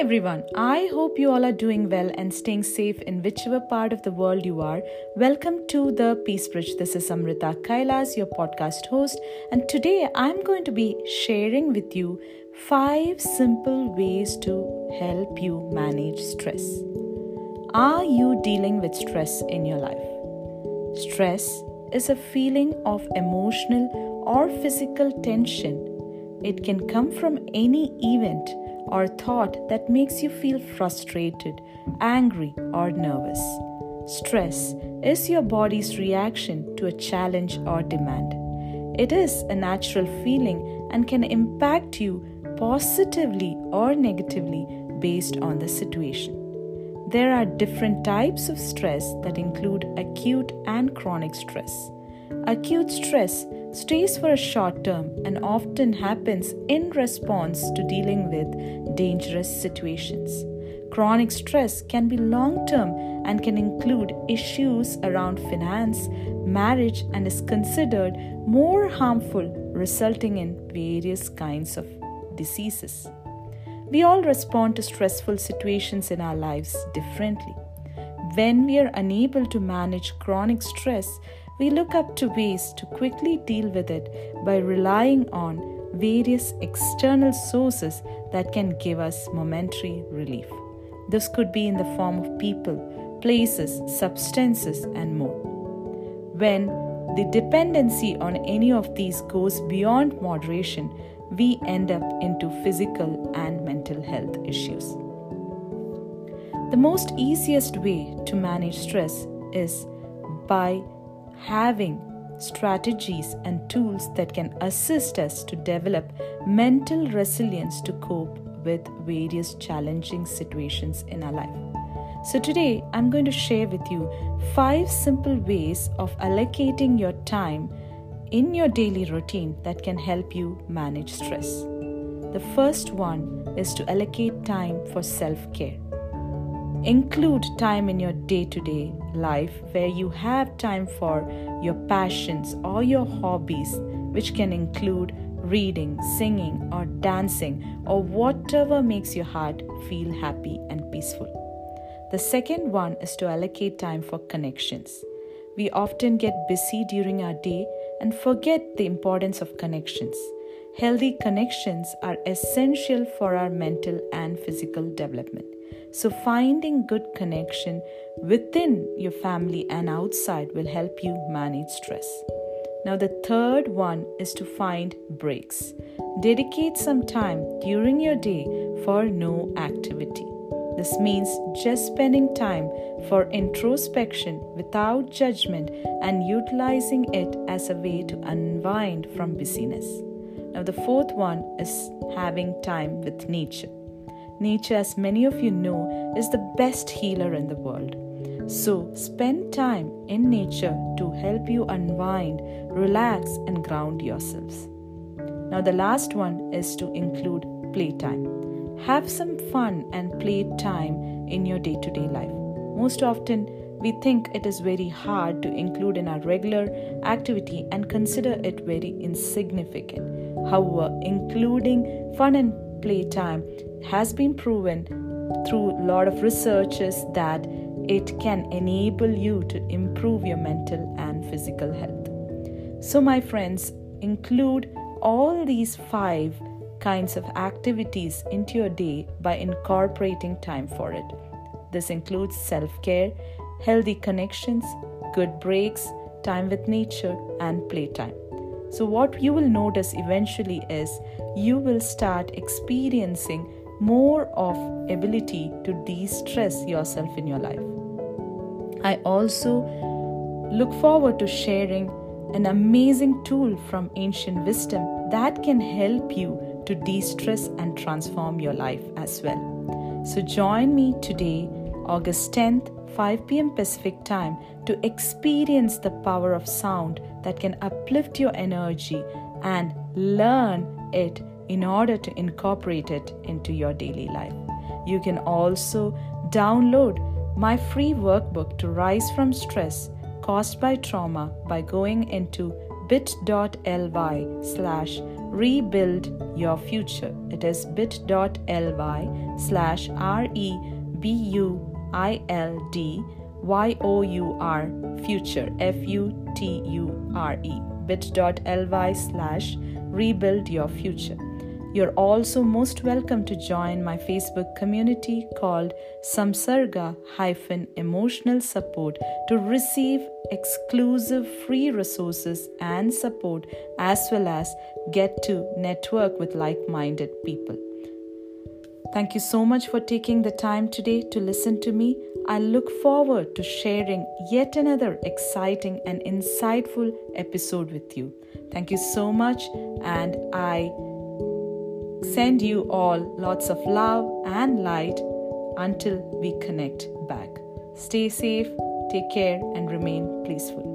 Hey everyone, I hope you all are doing well and staying safe in whichever part of the world you are. Welcome to The Peace Bridge. This is Amrita Kailas, your podcast host, and today I'm going to be sharing with you 5 simple ways to help you manage stress. Are you dealing with stress in your life? Stress is a feeling of emotional or physical tension. It can come from any event or thought that makes you feel frustrated, angry, or nervous. Stress is your body's reaction to a challenge or demand. It is a natural feeling and can impact you positively or negatively based on the situation. There are different types of stress that include acute and chronic stress. Acute stress stays for a short term and often happens in response to dealing with dangerous situations. Chronic stress can be long-term and can include issues around finance, marriage, and is considered more harmful, resulting in various kinds of diseases. We all respond to stressful situations in our lives differently. When we are unable to manage chronic stress, we look up to ways to quickly deal with it by relying on various external sources that can give us momentary relief. This could be in the form of people, places, substances, and more. When the dependency on any of these goes beyond moderation, we end up into physical and mental health issues. The most easiest way to manage stress is by having strategies and tools that can assist us to develop mental resilience to cope with various challenging situations in our life. So today I'm going to share with you 5 simple ways of allocating your time in your daily routine that can help you manage stress. The first one is to allocate time for self-care. Include time in your day-to-day life where you have time for your passions or your hobbies, which can include reading, singing, or dancing, or whatever makes your heart feel happy and peaceful. The second one is to allocate time for connections. We often get busy during our day and forget the importance of connections. Healthy connections are essential for our mental and physical development. So finding good connection within your family and outside will help you manage stress. Now the third one is to find breaks. Dedicate some time during your day for no activity. This means just spending time for introspection without judgment and utilizing it as a way to unwind from busyness. Now the fourth one is having time with nature. Nature, as many of you know, is the best healer in the world. So spend time in nature to help you unwind, relax, and ground yourselves. Now the last one is to include playtime. Have some fun and playtime in your day-to-day life. Most often, we think it is very hard to include in our regular activity and consider it very insignificant. However, including fun and playtime has been proven through a lot of researches that it can enable you to improve your mental and physical health. So my friends, include all these 5 kinds of activities into your day by incorporating time for it. This includes self-care, healthy connections, good breaks, time with nature, and playtime. So what you will notice eventually is you will start experiencing more of ability to de-stress yourself in your life. I also look forward to sharing an amazing tool from ancient wisdom that can help you to de-stress and transform your life as well. So join me today, August 10th, 5 p.m. Pacific time, to experience the power of sound that can uplift your energy and learn it in order to incorporate it into your daily life. You can also download my free workbook to Rise from Stress Caused by Trauma by going into bit.ly/rebuildyourfuture. It is bit.ly/rebuildyourfuture. future. bit.ly/rebuildyourfuture. You're also most welcome to join my Facebook community called Samsarga-Emotional Support to receive exclusive free resources and support, as well as get to network with like-minded people. Thank you so much for taking the time today to listen to me. I look forward to sharing yet another exciting and insightful episode with you. Thank you so much, and I send you all lots of love and light until we connect back. Stay safe, take care, and remain peaceful.